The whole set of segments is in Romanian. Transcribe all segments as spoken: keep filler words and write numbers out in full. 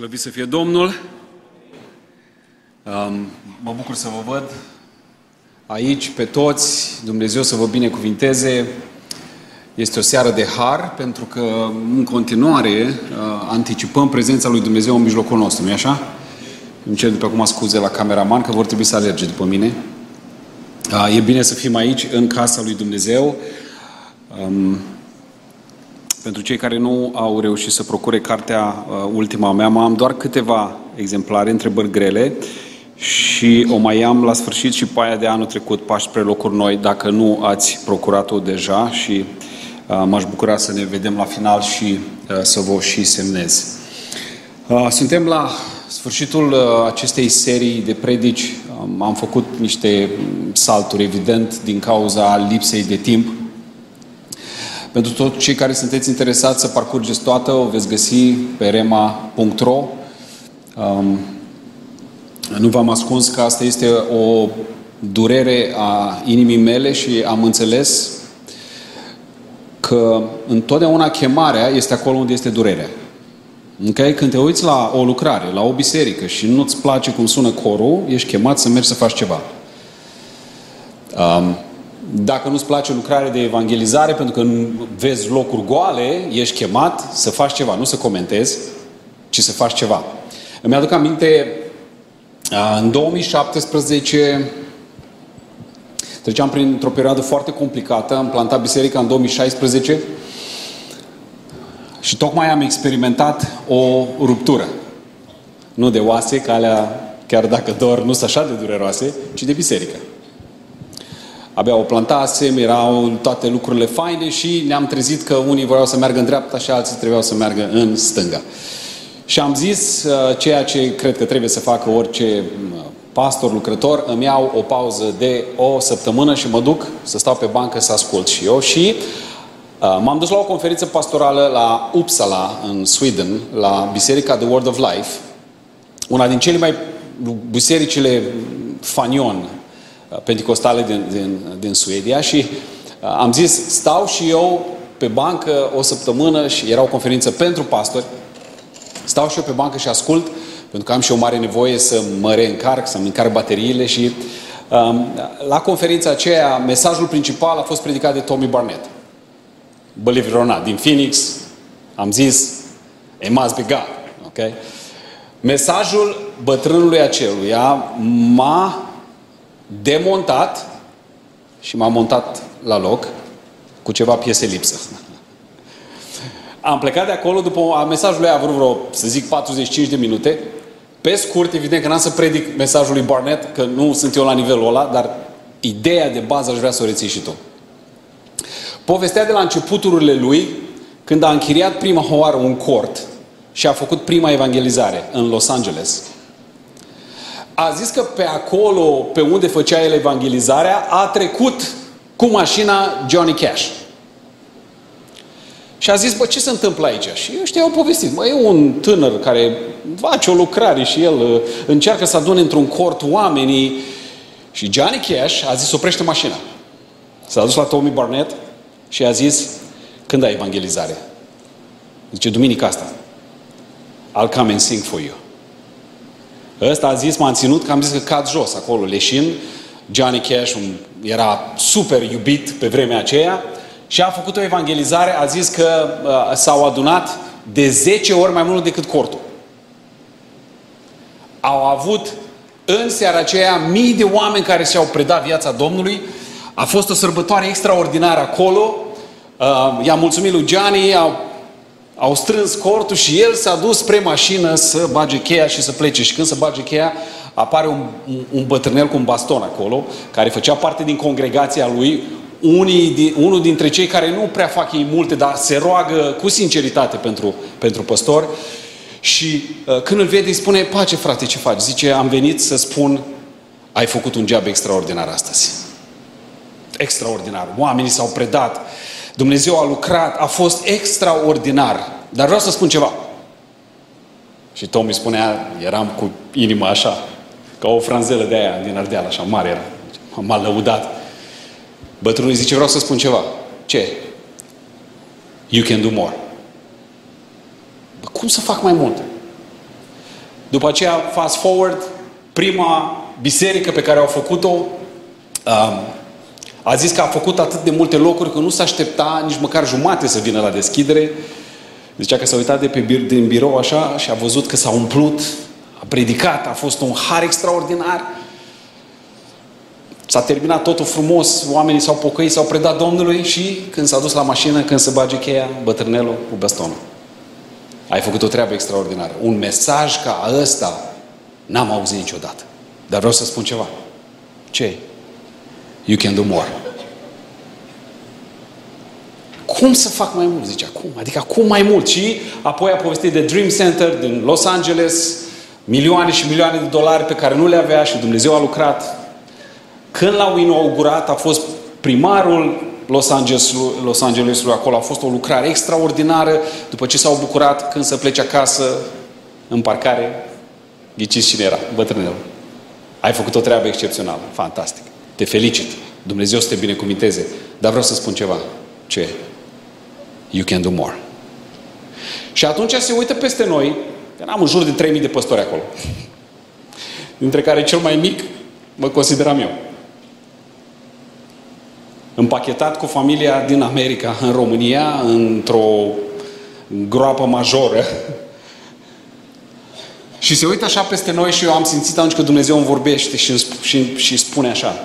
Slăvit să fie Domnul! Mă bucur să vă văd aici pe toți. Dumnezeu să vă binecuvinteze. Este o seară de har, pentru că în continuare anticipăm prezența lui Dumnezeu în mijlocul nostru, nu-i așa? Îmi cer după acum scuze la cameraman, că vor trebui să alerge după mine. E bine să fim aici, în casa lui Dumnezeu. Pentru cei care nu au reușit să procure cartea ultima mea, am doar câteva exemplare, întrebări grele, și o mai am la sfârșit și pe aia de anul trecut, Pași spre locuri noi, dacă nu ați procurat-o deja, și uh, m-aș bucura să ne vedem la final și uh, să vă și semnez. Uh, suntem la sfârșitul uh, acestei serii de predici. Um, am făcut niște salturi, evident, din cauza lipsei de timp. Pentru toți cei care sunteți interesați să parcurgeți toată, o veți găsi pe rema punct ro. Um, Nu v-am ascuns că asta este o durere a inimii mele și am înțeles că întotdeauna chemarea este acolo unde este durerea. Okay? Când te uiți la o lucrare, la o biserică și nu-ți place cum sună corul, ești chemat să mergi să faci ceva. Um, dacă nu-ți place lucrarea de evangelizare, pentru că vezi locuri goale, ești chemat să faci ceva. Nu să comentezi, ci să faci ceva. Îmi aduc aminte... În două mii șaptesprezece treceam printr-o perioadă foarte complicată. Am plantat biserica în două mii șaisprezece și tocmai am experimentat o ruptură. Nu de oase, că alea, chiar dacă dor, nu sunt așa de dureroase, ci de biserică. Abia o plantasem, erau toate lucrurile faine și ne-am trezit că unii voiau să meargă în dreapta și alții trebuiau să meargă în stânga. Și am zis ceea ce cred că trebuie să facă orice pastor lucrător: îmi iau o pauză de o săptămână și mă duc să stau pe bancă să ascult și eu. Și m-am dus la o conferință pastorală la Uppsala, în Sweden, la biserica The World of Life, una din cele mai bisericile fanion penticostale din, din, din Suedia. Și am zis, stau și eu pe bancă o săptămână, și era o conferință pentru pastori. Stau și eu pe bancă și ascult, pentru că am și eu mare nevoie să mă reîncarc, să-mi încarc bateriile. Și um, la conferința aceea, mesajul principal a fost predicat de Tommy Barnett. Believe it or not, din Phoenix. Am zis, it must be God. Okay? Mesajul bătrânului aceluia m-a demontat și m-a montat la loc cu ceva piese lipsă. Am plecat de acolo, după mesajul lui a vrut vreo, să zic, patruzeci și cinci de minute. Pe scurt, evident că n-am să predic mesajul lui Barnett, că nu sunt eu la nivelul ăla, dar ideea de bază aș vrea să o reții și tu. Povestea de la începuturile lui, când a închiriat prima oară un cort și a făcut prima evangelizare în Los Angeles. A zis că pe acolo, pe unde făcea el evangelizarea, a trecut cu mașina Johnny Cash. Și a zis, bă, ce se întâmplă aici? Și ăștia au povestit. Mă, e un tânăr care face o lucrare și el încearcă să adune într-un cort oamenii. Și Johnny Cash a zis, oprește mașina. S-a dus la Tommy Barnett și a zis, când ai evangelizare? Zice, duminica asta. I'll come and sing for you. Ăsta a zis, m-am ținut, că am zis că cad jos acolo, leșin. Johnny Cash era super iubit pe vremea aceea. Și a făcut o evangelizare, a zis că uh, s-au adunat de zece ori mai mult decât cortul. Au avut în seara aceea mii de oameni care și-au predat viața Domnului. A fost o sărbătoare extraordinară acolo. Uh, i-a mulțumit lui Gianni, au, au strâns cortul și el s-a dus spre mașină să bage cheia și să plece. Și când se bage cheia, apare un, un, un bătrânel cu un baston acolo, care făcea parte din congregația lui. Unii, unul dintre cei care nu prea fac ei multe, dar se roagă cu sinceritate pentru, pentru păstor. Și uh, când îl vede, îi spune, pace frate, ce faci? Zice, am venit să spun, ai făcut un job extraordinar astăzi. Extraordinar. Oamenii s-au predat. Dumnezeu a lucrat. A fost extraordinar. Dar vreau să spun ceva. Și Tom îi spunea, eram cu inima așa, ca o franzelă de aia din Ardeal, așa mare era. M-a lăudat. Bătrânul îi zice, vreau să spun ceva. Ce? You can do more. Bă, cum să fac mai mult? După aceea, fast forward, prima biserică pe care au făcut-o a zis că a făcut atât de multe locuri că nu se aștepta nici măcar jumate să vină la deschidere. Zicea că s-a uitat de pe bir, din birou așa și a văzut că s-a umplut, a predicat, a fost un har extraordinar. S-a terminat totul frumos, oamenii s-au pocăit, s-au predat Domnului și când s-a dus la mașină, când se bage cheia, bătrânelul cu bastonul. Ai făcut o treabă extraordinară. Un mesaj ca ăsta n-am auzit niciodată. Dar vreau să spun ceva. Ce? You can do more. Cum să fac mai mult, zice, acum? Adică acum mai mult. Și apoi a povestit de Dream Center din Los Angeles, milioane și milioane de dolari pe care nu le avea și Dumnezeu a lucrat. Când l-au inaugurat, a fost primarul Los Angeles-ului, Los Angeles-ului acolo, a fost o lucrare extraordinară. După ce s-au bucurat, când se plece acasă, în parcare, ghiciți cine era? Bătrânelul. Ai făcut o treabă excepțională. Fantastic. Te felicit. Dumnezeu să te binecuvinteze. Dar vreau să spun ceva. Ce? You can do more. Și atunci se uită peste noi, că am în jur de trei mii de păstori acolo. Dintre care cel mai mic mă consideram eu. Împachetat cu familia din America, în România, într-o groapă majoră. Și se uită așa peste noi și eu am simțit atunci că Dumnezeu îmi vorbește și, și, și spune așa.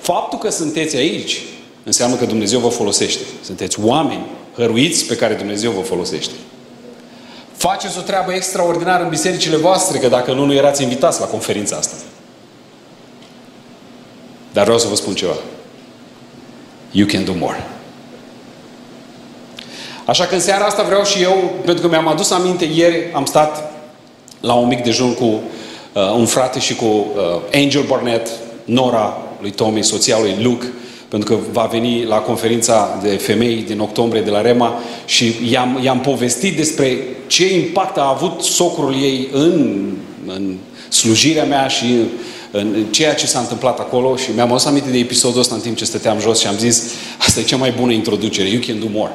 Faptul că sunteți aici înseamnă că Dumnezeu vă folosește. Sunteți oameni hăruiți pe care Dumnezeu vă folosește. Faceți o treabă extraordinară în bisericile voastre, că dacă nu, nu erați invitați la conferința asta. Dar vreau să vă spun ceva. You can do more. Așa că în seara asta vreau și eu, pentru că mi-am adus aminte, ieri am stat la un mic dejun cu uh, un frate și cu uh, Angel Barnett, Nora lui Tommy, soția lui Luc, pentru că va veni la conferința de femei din octombrie de la Rema și i-am, i-am povestit despre ce impact a avut socrul ei în, în slujirea mea și în, în ceea ce s-a întâmplat acolo și mi-am adus aminte de episodul ăsta în timp ce stăteam jos și am zis, asta e cea mai bună introducere, you can do more.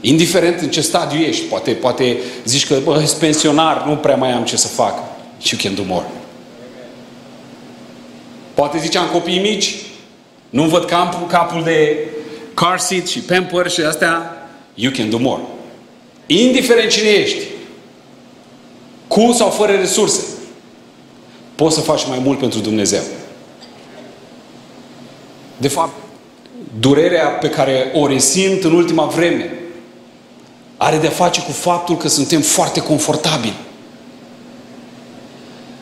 Indiferent în ce stadiu ești, poate, poate zici că, bă, ești pensionar, nu prea mai am ce să fac. You can do more. Poate zici, am copii mici, nu văd capul, capul de car seat și pamper și astea. You can do more. Indiferent cine ești, cu sau fără resurse, poți să faci mai mult pentru Dumnezeu. De fapt, durerea pe care o resimt în ultima vreme are de-a face cu faptul că suntem foarte confortabili.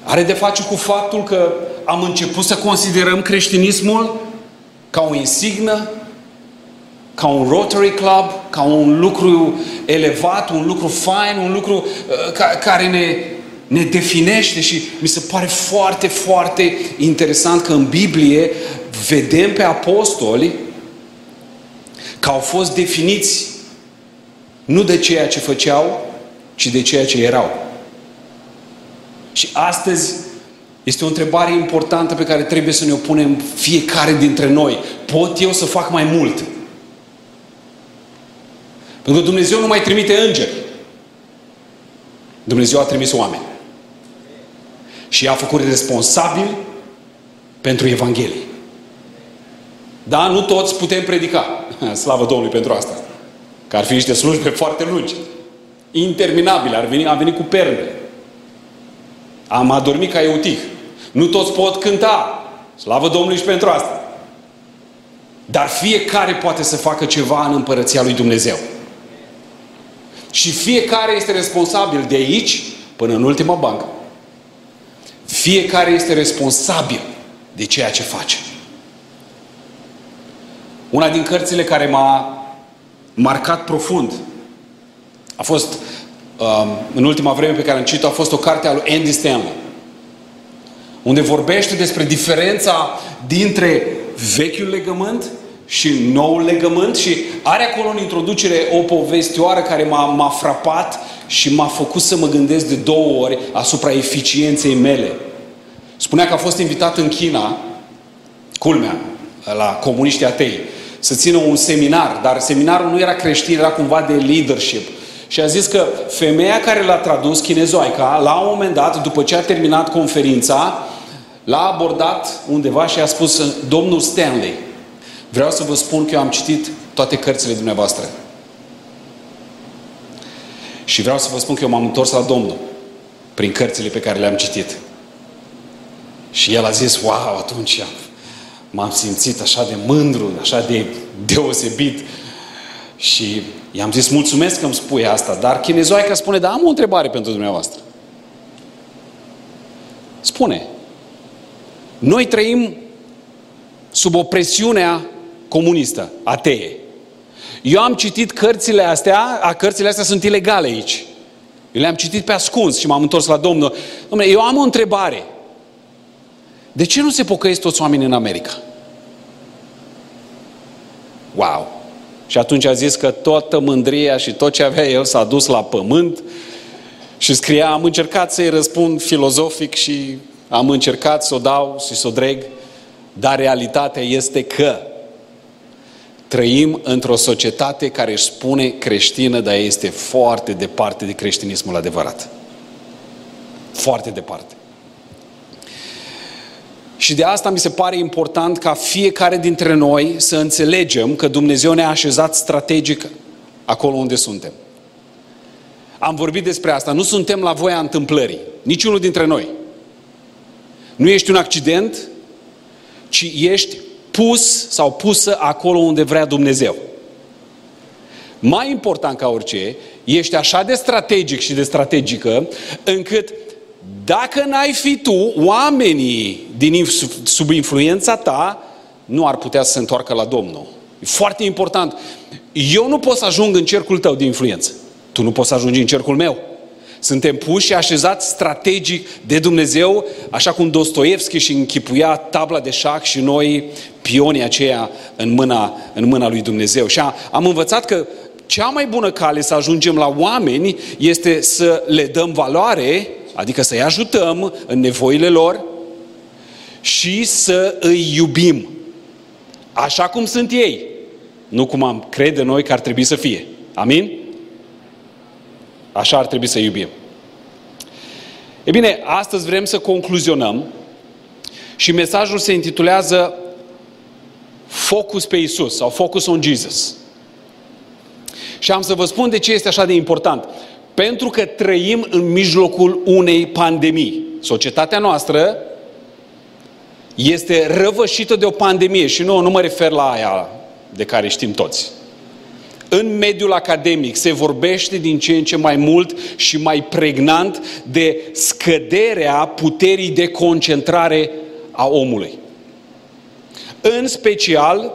Are de-a face cu faptul că am început să considerăm creștinismul ca o insignă, ca un Rotary Club, ca un lucru elevat, un lucru fain, un lucru uh, ca, care ne, ne definește și mi se pare foarte, foarte interesant că în Biblie vedem pe apostoli că au fost definiți nu de ceea ce făceau, ci de ceea ce erau. Și astăzi este o întrebare importantă pe care trebuie să ne-o punem fiecare dintre noi. Pot eu să fac mai mult? Pentru că Dumnezeu nu mai trimite îngeri. Dumnezeu a trimis oameni. Și i-a făcut responsabili pentru Evanghelie. Da, nu toți putem predica. Slavă Domnului pentru asta. Că ar fi niște slujbe foarte lungi. Interminabile. Ar veni, am venit cu perle. Am adormit ca eutic. Nu toți pot cânta. Slavă Domnului și pentru asta. Dar fiecare poate să facă ceva în Împărăția lui Dumnezeu. Și fiecare este responsabil de aici până în ultima bancă. Fiecare este responsabil de ceea ce face. Una din cărțile care m-a marcat profund. A fost, um, în ultima vreme pe care am citit-o, a fost o carte a lui Andy Stanley. Unde vorbește despre diferența dintre vechiul legământ și noul legământ și are acolo în introducere o povestioară care m-a, m-a frapat și m-a făcut să mă gândesc de două ori asupra eficienței mele. Spunea că a fost invitat în China, culmea, la comuniștii atei, să țină un seminar, dar seminarul nu era creștin, era cumva de leadership. Și a zis că femeia care l-a tradus, chinezoica, la un moment dat, după ce a terminat conferința, l-a abordat undeva și a spus: domnul Stanley, vreau să vă spun că eu am citit toate cărțile dumneavoastră. Și vreau să vă spun că eu m-am întors la Domnul prin cărțile pe care le-am citit. Și el a zis: wow, atunci m-am simțit așa de mândru, așa de deosebit. Și i-am zis: mulțumesc că îmi spui asta, dar chinezoica spune: da, am o întrebare pentru dumneavoastră. Spune. Noi trăim sub opresiunea comunistă, atee. Eu am citit cărțile astea, a, cărțile astea sunt ilegale aici. Eu le-am citit pe ascuns și m-am întors la Domnul. Dom'le, eu am o întrebare. De ce nu se pocăiesc toți oamenii în America? Wow! Și atunci a zis că toată mândria și tot ce avea el s-a dus la pământ și scria: am încercat să-i răspund filozofic și am încercat să o dau și să o dreg, dar realitatea este că trăim într-o societate care își spune creștină, dar este foarte departe de creștinismul adevărat. Foarte departe. Și de asta mi se pare important ca fiecare dintre noi să înțelegem că Dumnezeu ne-a așezat strategic acolo unde suntem. Am vorbit despre asta. Nu suntem la voia întâmplării. Niciunul dintre noi. Nu ești un accident, ci ești pus sau pusă acolo unde vrea Dumnezeu. Mai important ca orice, ești așa de strategic și de strategică, încât dacă n-ai fi tu, oamenii din, sub influența ta nu ar putea să se întoarcă la Domnul. E foarte important. Eu nu pot să ajung în cercul tău de influență. Tu nu poți să ajungi în cercul meu. Suntem puși și așezați strategic de Dumnezeu, așa cum Dostoevski și închipuia tabla de șah și noi pionii aceia în mâna, în mâna lui Dumnezeu. Și a, am învățat că cea mai bună cale să ajungem la oameni este să le dăm valoare, adică să-i ajutăm în nevoile lor și să îi iubim așa cum sunt ei, nu cum am crede noi că ar trebui să fie. Amin? Așa ar trebui să iubim. E bine, astăzi vrem să concluzionăm și mesajul se intitulează Focus pe Iisus sau Focus on Jesus. Și am să vă spun de ce este așa de important. Pentru că trăim în mijlocul unei pandemii. Societatea noastră este răvășită de o pandemie și nu, nu mă refer la aia de care știm toți. În mediul academic se vorbește din ce în ce mai mult și mai pregnant de scăderea puterii de concentrare a omului. În special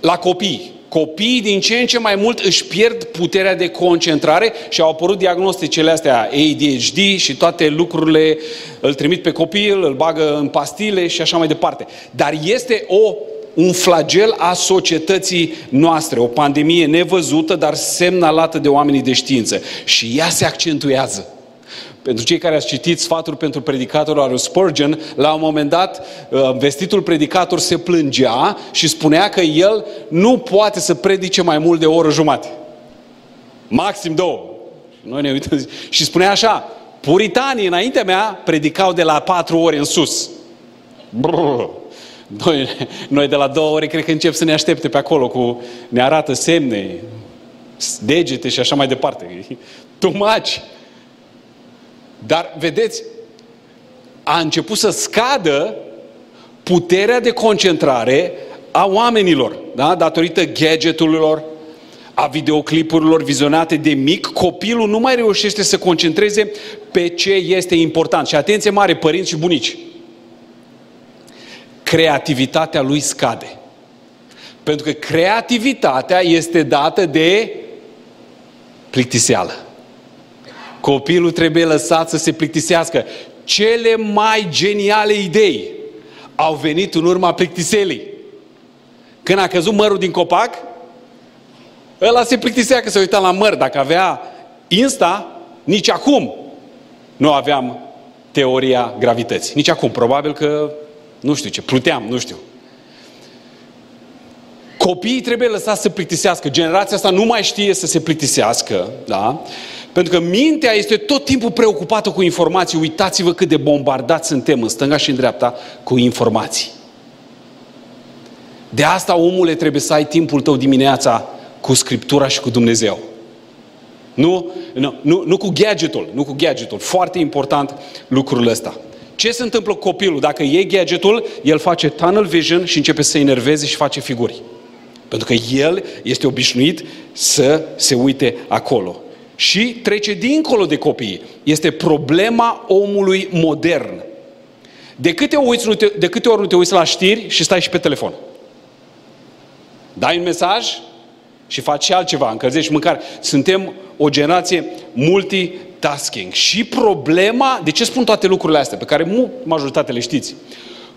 la copii. Copiii din ce în ce mai mult își pierd puterea de concentrare și au apărut diagnosticele astea A D H D și toate lucrurile, îl trimit pe copil, îl bagă în pastile și așa mai departe. Dar este o un flagel a societății noastre, o pandemie nevăzută, dar semnalată de oamenii de știință. Și ea se accentuează. Pentru cei care ați citit Sfaturi pentru predicatorul al lui Spurgeon, la un moment dat, vestitul predicator se plângea și spunea că el nu poate să predice mai mult de o oră jumate. Maxim două. Noi ne uităm și spunea așa: puritanii înaintea mea predicau de la patru ore în sus. Brrr. Noi, noi de la două ore cred că încep să ne aștepte pe acolo cu, ne arată semne, degete și așa mai departe. Tumaci! Dar, vedeți, a început să scadă puterea de concentrare a oamenilor, da? Datorită gadgeturilor, a videoclipurilor vizionate de mic, copilul nu mai reușește să concentreze pe ce este important. Și atenție mare, părinți și bunici! Creativitatea lui scade. Pentru că creativitatea este dată de plictiseală. Copilul trebuie lăsat să se plictisească. Cele mai geniale idei au venit în urma plictiselii. Când a căzut mărul din copac, ăla se plictisea că se uita la măr. Dacă avea Insta, nici acum nu aveam teoria gravității. Nici acum. Probabil că nu știu ce, pluteam, nu știu. Copiii trebuie lăsați să plictisească. Generația asta nu mai știe să se plictisească, da? Pentru că mintea este tot timpul preocupată cu informații. Uitați-vă cât de bombardați suntem în stânga și în dreapta cu informații. De asta, omule, trebuie să ai timpul tău dimineața cu Scriptura și cu Dumnezeu. Nu, nu, nu, nu cu gadgetul, nu cu gadgetul. Foarte important lucrul ăsta. Ce se întâmplă cu copilul? Dacă iei gadgetul, el face tunnel vision și începe să se enerveze și face figuri. Pentru că el este obișnuit să se uite acolo. Și trece dincolo de copii. Este problema omului modern. De câte, uiți, te, de câte ori nu te uiți la știri și stai și pe telefon? Dai un mesaj și faci și altceva, încălzești mâncare. Suntem o generație multitasking. Și problema, de ce spun toate lucrurile astea, pe care nu majoritatea le știți?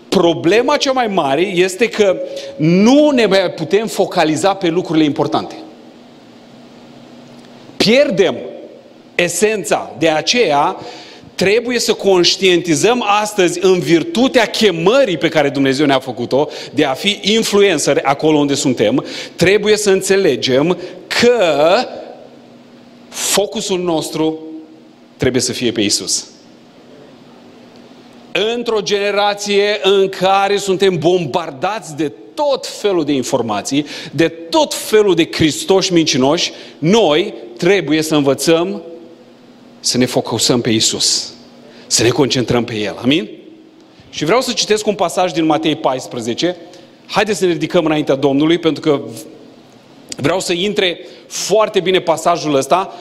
Problema cea mai mare este că nu ne mai putem focaliza pe lucrurile importante. Pierdem esența. De aceea trebuie să conștientizăm astăzi, în virtutea chemării pe care Dumnezeu ne-a făcut-o, de a fi influencer acolo unde suntem, trebuie să înțelegem că focusul nostru trebuie să fie pe Iisus. Într-o generație în care suntem bombardați de tot felul de informații, de tot felul de Hristoși mincinoși, noi trebuie să învățăm să ne focusăm pe Iisus, să ne concentrăm pe El. Amin? Și vreau să citesc un pasaj din Matei paisprezece. Haideți să ne ridicăm înaintea Domnului, pentru că vreau să intre foarte bine pasajul ăsta.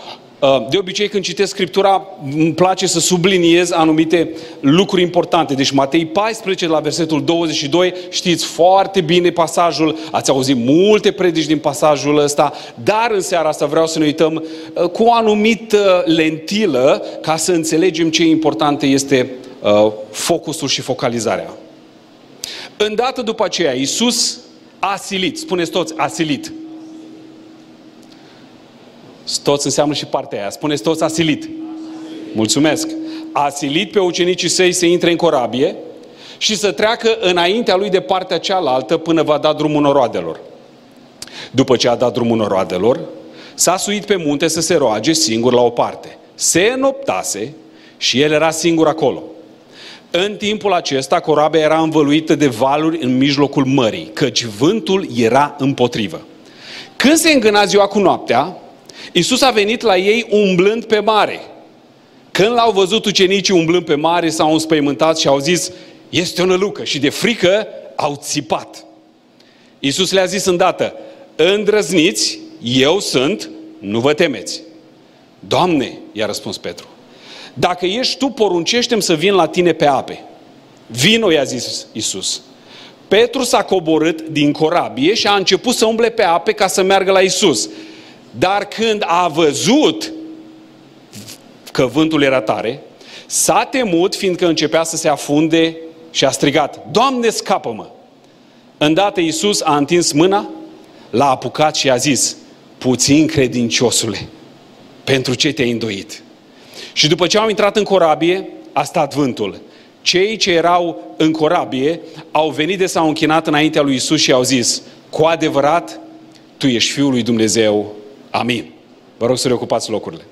De obicei, când citesc Scriptura, îmi place să subliniez anumite lucruri importante. Deci Matei paisprezece, la versetul douăzeci și doi, știți foarte bine pasajul, ați auzit multe predici din pasajul ăsta, dar în seara asta vreau să ne uităm cu o anumită lentilă ca să înțelegem ce important este focusul și focalizarea. Îndată după aceea, Iisus a silit, spuneți toți, a silit. Toți înseamnă și partea aia. Spuneți toți, a silit. Mulțumesc. A silit pe ucenicii săi să intre în corabie și să treacă înaintea lui de partea cealaltă până va da drumul noroadelor. După ce a dat drumul noroadelor, s-a suit pe munte să se roage singur la o parte. Se înoptase și el era singur acolo. În timpul acesta, corabia era învăluită de valuri în mijlocul mării, căci vântul era împotrivă. Când se îngâna ziua cu noaptea, Iisus a venit la ei umblând pe mare. Când l-au văzut ucenicii umblând pe mare, s-au înspăimântat și au zis, este o nălucă, și de frică au țipat. Iisus le-a zis îndată, îndrăzniți, eu sunt, nu vă temeți. Doamne, i-a răspuns Petru, dacă ești tu, poruncește-mi să vin la tine pe ape. Vino, i-a zis Iisus. Petru s-a coborât din corabie și a început să umble pe ape ca să meargă la Iisus. Dar când a văzut că vântul era tare, s-a temut, fiindcă începea să se afunde și a strigat, Doamne, scapă-mă! Îndată Iisus a întins mâna, l-a apucat și a zis, puțin credinciosule, pentru ce te-ai îndoit? Și după ce au intrat în corabie, a stat vântul. Cei ce erau în corabie au venit de s-au închinat înaintea lui Iisus și au zis, cu adevărat, tu ești Fiul lui Dumnezeu. Amin. Vă rog să reocupați locurile.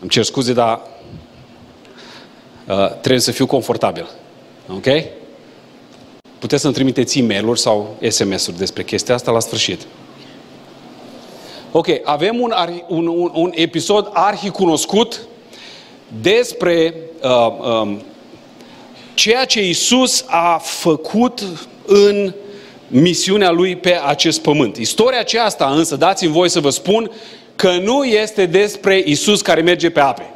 Îmi cer scuze, dar uh, trebuie să fiu confortabil. Ok? Puteți să-mi trimiteți e-mail-uri sau S M S-uri despre chestia asta la sfârșit. Ok, avem un, un, un, un episod arhicunoscut despre uh, um, ceea ce Iisus a făcut în misiunea lui pe acest pământ. Istoria aceasta însă, dați-mi voie să vă spun că nu este despre Iisus care merge pe ape.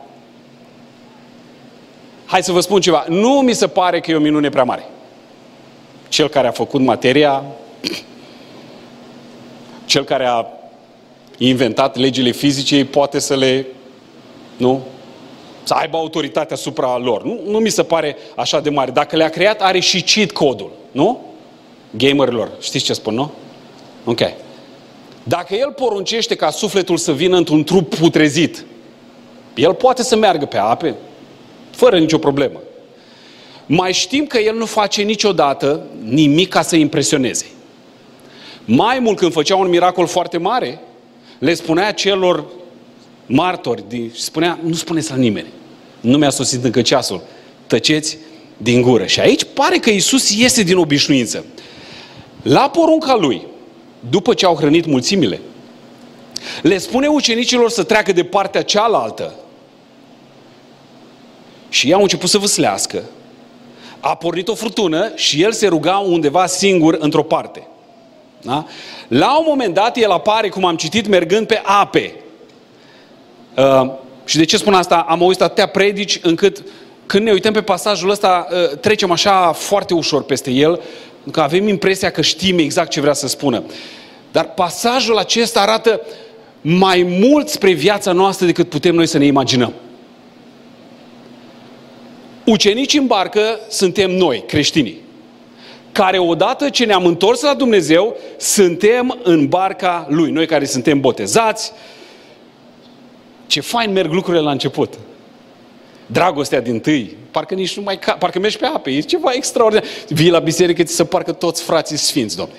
Hai să vă spun ceva. Nu mi se pare că e o minune prea mare. Cel care a făcut materia, cel care a inventat legile fizicei, poate să le... Nu? Să aibă autoritatea asupra lor. Nu, nu mi se pare așa de mare. Dacă le-a creat, are și cheat codul. Nu? Gamerilor. Știți ce spun, nu? Ok. Dacă el poruncește ca sufletul să vină într-un trup putrezit, el poate să meargă pe ape fără nicio problemă. Mai știm că el nu face niciodată nimic ca să impresioneze. Mai mult, când făcea un miracol foarte mare, le spunea celor martori, și spunea, nu spuneți la nimeni, nu mi-a sosit încă ceasul, tăceți din gură. Și aici pare că Iisus iese din obișnuință. La porunca lui, după ce au hrănit mulțimile, le spune ucenicilor să treacă de partea cealaltă. Și ei au început să vâslească. A pornit o furtună și el se ruga undeva singur într-o parte. Da? La un moment dat el apare, cum am citit, mergând pe ape. Uh, și de ce spun asta? Am auzit atâtea predici încât când ne uităm pe pasajul ăsta uh, trecem așa foarte ușor peste el, că avem impresia că știm exact ce vrea să spună. Dar pasajul acesta arată mai mult spre viața noastră decât putem noi să ne imaginăm. Ucenicii în barcă suntem noi, creștinii, care odată ce ne-am întors la Dumnezeu, suntem în barca Lui, noi care suntem botezați. Ce fain merg lucrurile la început. Dragostea dintâi, parcă nici nu mai ca, parcă mergi pe ape, e ceva extraordinar. Vii la biserică, ți se parcă toți frații sfinți, Doamne.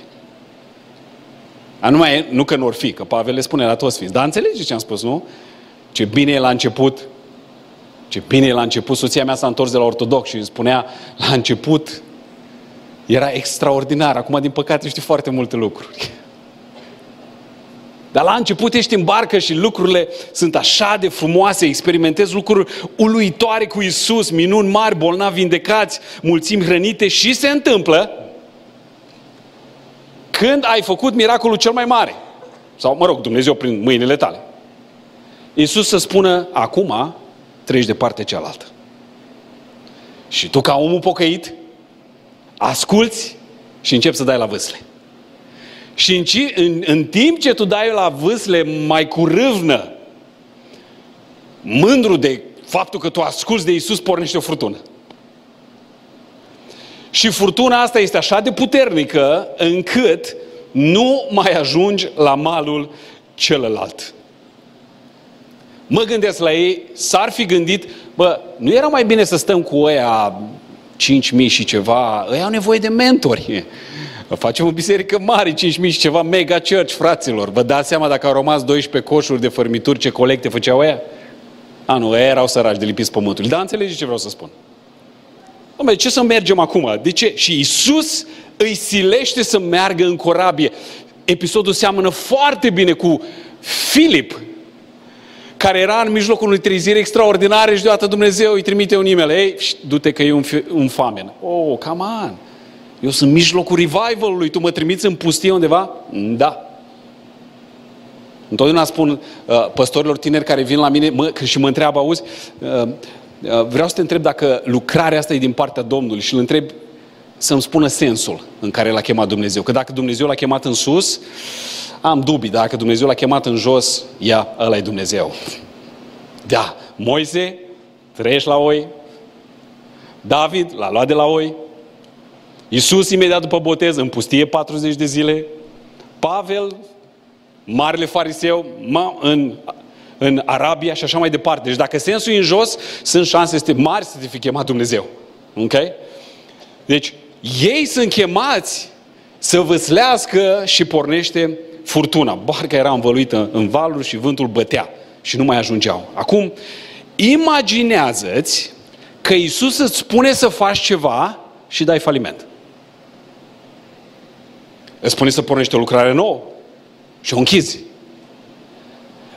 A, nu, mai e, nu că nu or fi, că Pavel le spune la toți sfinți, dar înțelegi ce am spus, nu? Ce bine e la început, ce bine e la început. Soția mea s-a întors de la ortodox și îmi spunea, la început era extraordinar, acum din păcate știu foarte multe lucruri. Dar la început ești în barcă și lucrurile sunt așa de frumoase, experimentezi lucruri uluitoare cu Iisus, minuni mari, bolnavi vindecați, mulțimi hrănite și se întâmplă când ai făcut miracolul cel mai mare. Sau, mă rog, Dumnezeu prin mâinile tale. Iisus să spună, acum treci de partea cealaltă. Și tu, ca omul pocăit, asculți și începi să dai la vâsle. Și în, în, în timp ce tu dai la vâsle mai cu râvnă, mândru de faptul că tu asculți de Iisus, pornește o furtună. Și furtuna asta este așa de puternică încât nu mai ajungi la malul celălalt. Mă gândesc la ei, s-ar fi gândit, bă, nu era mai bine să stăm cu ăia cinci mii și ceva, ăia au nevoie de mentori. Facem o biserică mare, cinci mii și ceva, mega church, fraților. Vă dați seama dacă au rămas doisprezece coșuri de fărmituri, ce colecte făceau ăia? A, nu, ăia erau săraci de lipiți pământului. Dar înțelegeți ce vreau să spun. Dom'le, ce să mergem acum? De ce? Și Iisus îi silește să meargă în corabie. Episodul seamănă foarte bine cu Filip, care era în mijlocul unui treziri extraordinare și deodată Dumnezeu îi trimite un e-mail. Ei, du-te că e un, un famen. Oh, come on! Eu sunt în mijlocul revival-ului, tu mă trimiți în pustie undeva? Da. Întotdeauna spun uh, păstorilor tineri care vin la mine mă, și mă întreabă, auzi, uh, uh, vreau să te întreb dacă lucrarea asta e din partea Domnului și îl întreb să-mi spună sensul în care l-a chemat Dumnezeu. Că dacă Dumnezeu l-a chemat în sus, am dubii, dacă Dumnezeu l-a chemat în jos, ia, ăla-i Dumnezeu. Da, Moise, treci la oi, David l-a luat de la oi, Iisus, imediat după botez, în pustie patruzeci de zile. Pavel, marele fariseu, în, în Arabia și așa mai departe. Deci dacă sensul e în jos, sunt șanse mari să te fi chemat Dumnezeu. Ok? Deci, ei sunt chemați să vâslească și pornește furtuna. Barca era învăluită în valuri și vântul bătea și nu mai ajungeau. Acum, imaginează-ți că Iisus îți spune să faci ceva și dai faliment. Îți spune să pornești o lucrare nouă și o închizi.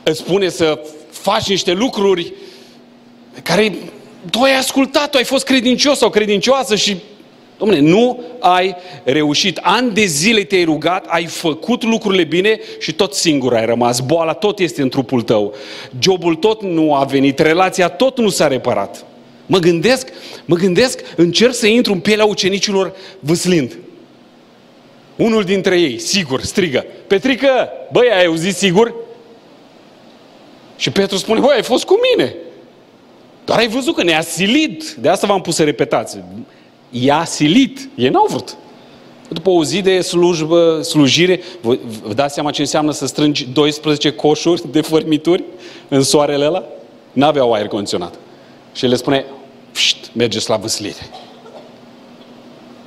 Îți spune să faci niște lucruri care tu ai ascultat, tu ai fost credincios sau credincioasă și, dom'le, nu ai reușit. Ani de zile te-ai rugat, ai făcut lucrurile bine și tot singur ai rămas. Boala tot este în trupul tău. Jobul tot nu a venit, relația tot nu s-a reparat. Mă gândesc, mă gândesc, încerc să intru în pielea ucenicilor vâslind. Unul dintre ei, sigur, strigă, Petrică, băi, ai auzit sigur? Și Petru spune, băi, ai fost cu mine. Doar ai văzut că ne-a silit. De asta v-am pus să repetați. I-a silit. Ei n-au vrut. După o zi de slujbă, slujire, vă, vă dați seama ce înseamnă să strângi doisprezece coșuri de fărmituri în soarele ăla? N-aveau aer condiționat. Și el le spune, mergeți la vâslire.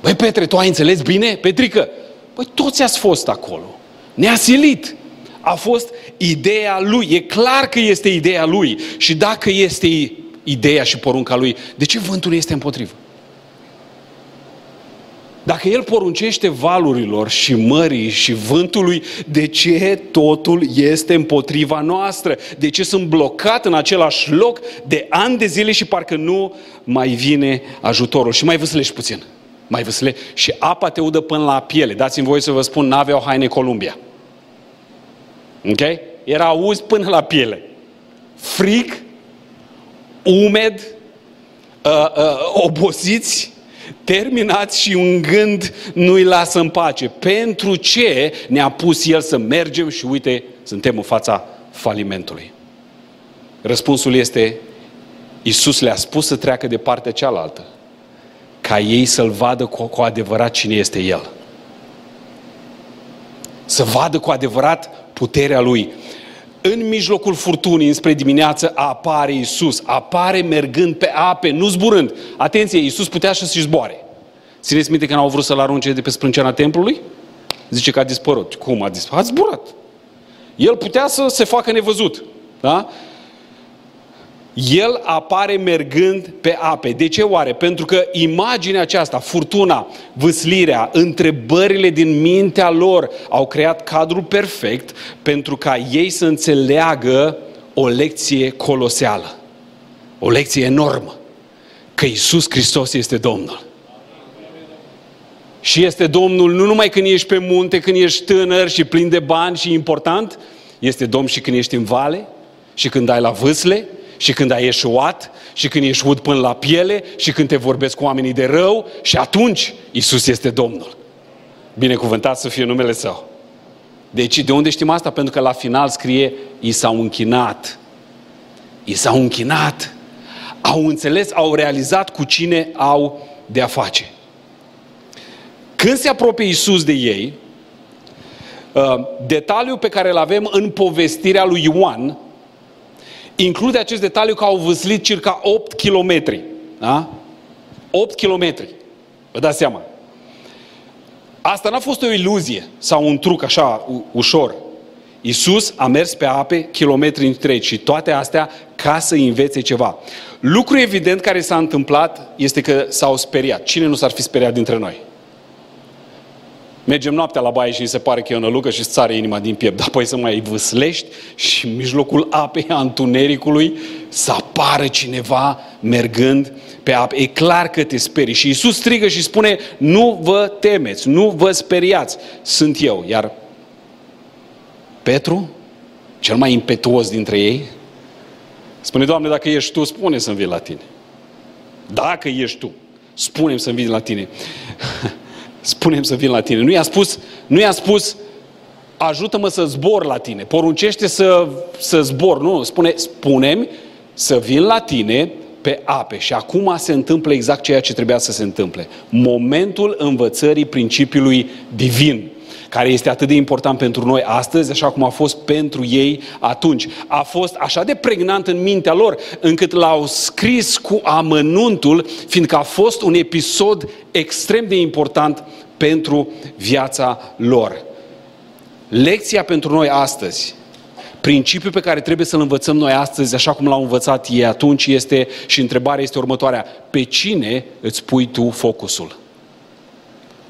Băi, Petre, tu ai înțeles bine? Petrică, băi, toți ați fost acolo. Ne-a silit. A fost ideea lui. E clar că este ideea lui. Și dacă este ideea și porunca lui, de ce vântul este împotrivă? Dacă el poruncește valurilor și mării și vântului, de ce totul este împotriva noastră? De ce sunt blocat în același loc de ani de zile și parcă nu mai vine ajutorul? Și mai vâslești puțin. Mai vâsle și apa te udă până la piele. Dați-mi voie să vă spun, n-aveau haine Columbia. Ok? Era uz până la piele. Frig, umed, uh, uh, obosiți, terminați și un gând nu-i lasă în pace. Pentru ce ne-a pus el să mergem și uite, suntem în fața falimentului? Răspunsul este, Iisus le-a spus să treacă de partea cealaltă, ca ei să-L vadă cu adevărat cine este El. Să vadă cu adevărat puterea Lui. În mijlocul furtunii, înspre dimineață, apare Iisus. Apare mergând pe ape, nu zburând. Atenție, Iisus putea să-și zboare. Țineți minte că n-au vrut să-L arunce de pe sprâncena templului? Zice că a dispărut. Cum a dispărut? A zburat. El putea să se facă nevăzut. Da? El apare mergând pe ape. De ce oare? Pentru că imaginea aceasta, furtuna, vâslirea, întrebările din mintea lor au creat cadrul perfect pentru ca ei să înțeleagă o lecție coloseală. O lecție enormă. Că Iisus Hristos este Domnul. Și este Domnul nu numai când ești pe munte, când ești tânăr și plin de bani și important, este Domn și când ești în vale și când ai la vâsle, și când ai eșuat, și când ești ud până la piele, și când te vorbesc cu oamenii de rău, și atunci Iisus este Domnul. Binecuvântat să fie numele Său. Deci de unde știm asta? Pentru că la final scrie, i s-au închinat. I s-au închinat. Au înțeles, au realizat cu cine au de-a face. Când se apropie Iisus de ei, detaliul pe care îl avem în povestirea lui Ioan include acest detaliu că au vâslit circa opt kilometri. Da? opt kilometri. Vă dați seama. Asta n-a fost o iluzie sau un truc așa u- ușor. Iisus a mers pe ape kilometri întregi și toate astea ca să învețe ceva. Lucru evident care s-a întâmplat este că s-au speriat. Cine nu s-ar fi speriat dintre noi? Mergem noaptea la baie și îi se pare că e o nălucă și îți țare inima din piept. Dar apoi să mai vâslești și în mijlocul apei, a întunericului, să apară cineva mergând pe apă. E clar că te sperii. Și Iisus strigă și spune, nu vă temeți, nu vă speriați, sunt eu. Iar Petru, cel mai impetuos dintre ei, spune, Doamne, dacă ești Tu, spune să-mi vii la Tine. Dacă ești Tu, spune-mi să-mi vii la Tine. Spune-mi să vin la Tine. Nu i-a spus, nu i-a spus ajută-mă să zbor la Tine. Poruncește să, să zbor. Nu, spune, spune-mi să vin la Tine pe ape. Și acum se întâmplă exact ceea ce trebuia să se întâmple. Momentul învățării principiului divin, care este atât de important pentru noi astăzi, așa cum a fost pentru ei atunci. A fost așa de pregnant în mintea lor, încât l-au scris cu amănuntul, fiindcă a fost un episod extrem de important pentru viața lor. Lecția pentru noi astăzi, principiul pe care trebuie să-l învățăm noi astăzi, așa cum l-au învățat ei atunci, este, și întrebarea este următoarea, pe cine îți pui tu focusul?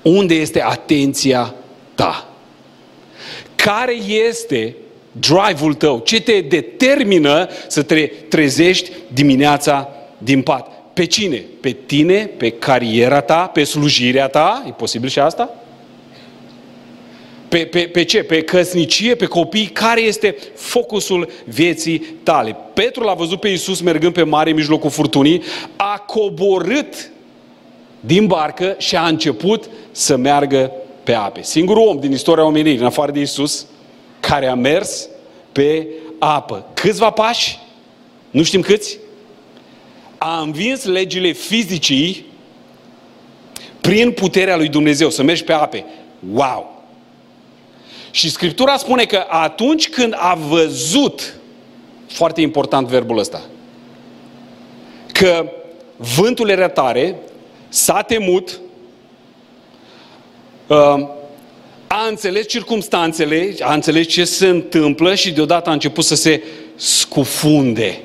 Unde este atenția ta? Care este drive-ul tău? Ce te determină să te trezești dimineața din pat? Pe cine? Pe tine? Pe cariera ta? Pe slujirea ta? E posibil și asta? Pe, pe, pe ce? Pe căsnicie? Pe copii? Care este focusul vieții tale? Petru l-a văzut pe Iisus mergând pe mare în mijlocul furtunii, a coborât din barcă și a început să meargă pe ape. Singurul om din istoria omenirii, în afară de Iisus, care a mers pe apă. Câțiva pași, nu știm câți, a învins legile fizicii prin puterea lui Dumnezeu, să mergi pe ape. Wow! Și Scriptura spune că atunci când a văzut, foarte important verbul ăsta, că vântul era tare, s-a temut, a înțeles circumstanțele, a înțeles ce se întâmplă și deodată a început să se scufunde.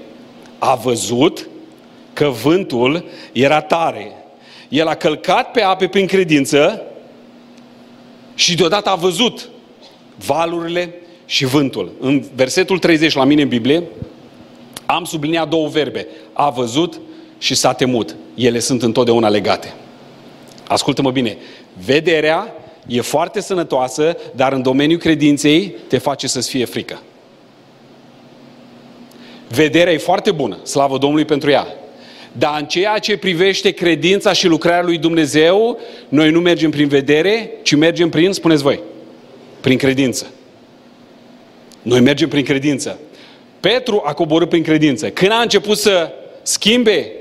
A văzut că vântul era tare. El a călcat pe ape prin credință și deodată a văzut valurile și vântul. În versetul treizeci la mine în Biblie am subliniat două verbe. A văzut și s-a temut. Ele sunt întotdeauna legate. Ascultă-mă bine. Vederea e foarte sănătoasă, dar în domeniul credinței te face să-ți fie frică. Vederea e foarte bună, slavă Domnului pentru ea. Dar în ceea ce privește credința și lucrarea lui Dumnezeu, noi nu mergem prin vedere, ci mergem prin, spuneți voi, prin credință. Noi mergem prin credință. Petru a coborât prin credință. Când a început să schimbe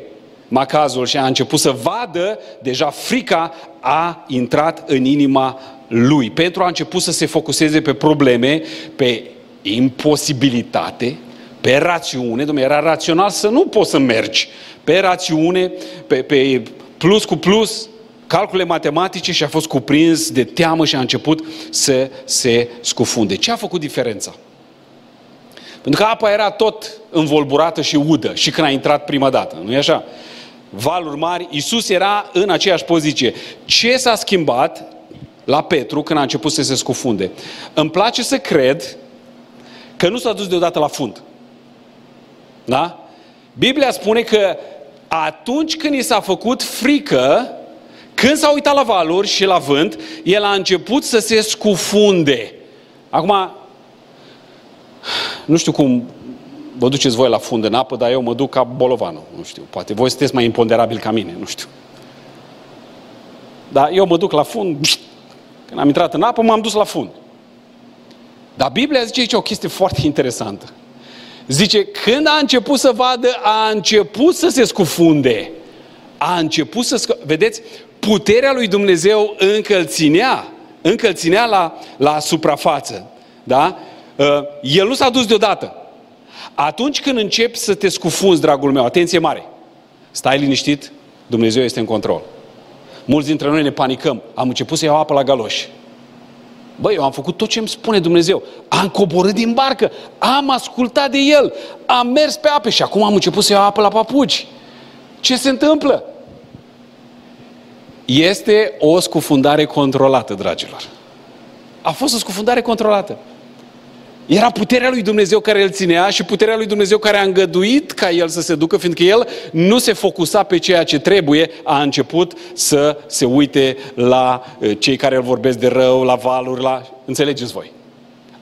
macazul și a început să vadă, deja frica a intrat în inima lui. Petru a început să se focuseze pe probleme, pe imposibilitate, pe rațiune. Dom'le, era rațional să nu poți să mergi. Pe rațiune, pe, pe plus cu plus, calcule matematice, și a fost cuprins de teamă și a început să se scufunde. Ce a făcut diferența? Pentru că apa era tot învolburată și udă și când a intrat prima dată, nu-i așa? Valuri mari, Iisus era în aceeași poziție. Ce s-a schimbat la Petru când a început să se scufunde? Îmi place să cred că nu s-a dus deodată la fund. Da? Biblia spune că atunci când i s-a făcut frică, când s-a uitat la valuri și la vânt, el a început să se scufunde. Acum, nu știu cum vă duceți voi la fund în apă, dar eu mă duc ca bolovanul. Nu știu, poate voi sunteți mai imponderabil ca mine, nu știu. Dar eu mă duc la fund, când am intrat în apă, m-am dus la fund. Dar Biblia zice aici o chestie foarte interesantă. Zice, când a început să vadă, a început să se scufunde. A început să scu... Vedeți? Puterea lui Dumnezeu încă îl ținea, încă îl ținea la, la suprafață. Da? El nu s-a dus deodată. Atunci când începi să te scufunzi, dragul meu, atenție mare, stai liniștit, Dumnezeu este în control. Mulți dintre noi ne panicăm. Am început să iau apă la galoși. Băi, eu am făcut tot ce îmi spune Dumnezeu. Am coborât din barcă, am ascultat de El, am mers pe ape și acum am început să iau apă la papuci. Ce se întâmplă? Este o scufundare controlată, dragilor. A fost o scufundare controlată. Era puterea lui Dumnezeu care îl ținea și puterea lui Dumnezeu care a îngăduit ca el să se ducă, fiindcă el nu se focusa pe ceea ce trebuie, a început să se uite la cei care îl vorbesc de rău, la valuri, la... Înțelegeți voi?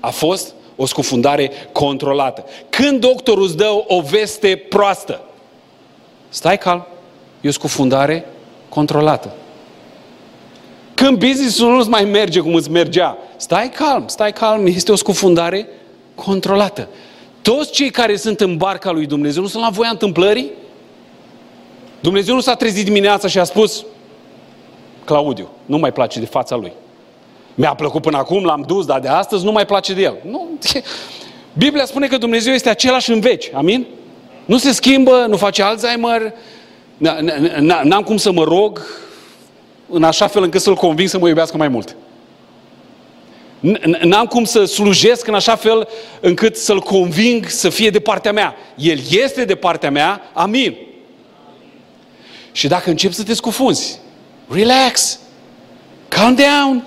A fost o scufundare controlată. Când doctorul îți dă o veste proastă, stai calm, e o scufundare controlată. Când business-ul nu-ți mai merge cum îți mergea, stai calm, stai calm, este o scufundare controlată. Toți cei care sunt în barca lui Dumnezeu nu sunt la voia întâmplării? Dumnezeu nu s-a trezit dimineața și a spus: Claudiu, nu mai place de fața lui. Mi-a plăcut până acum, l-am dus, dar de astăzi nu mai place de el. Nu. Biblia spune că Dumnezeu este același în veci, amin? Nu se schimbă, nu face Alzheimer, n-am cum să mă rog, în așa fel încât să-l conving să mă iubească mai mult. N-am cum să slujesc în așa fel încât să-l conving să fie de partea mea. El este de partea mea, amin. Și dacă începi să te scufunzi, relax, calm down.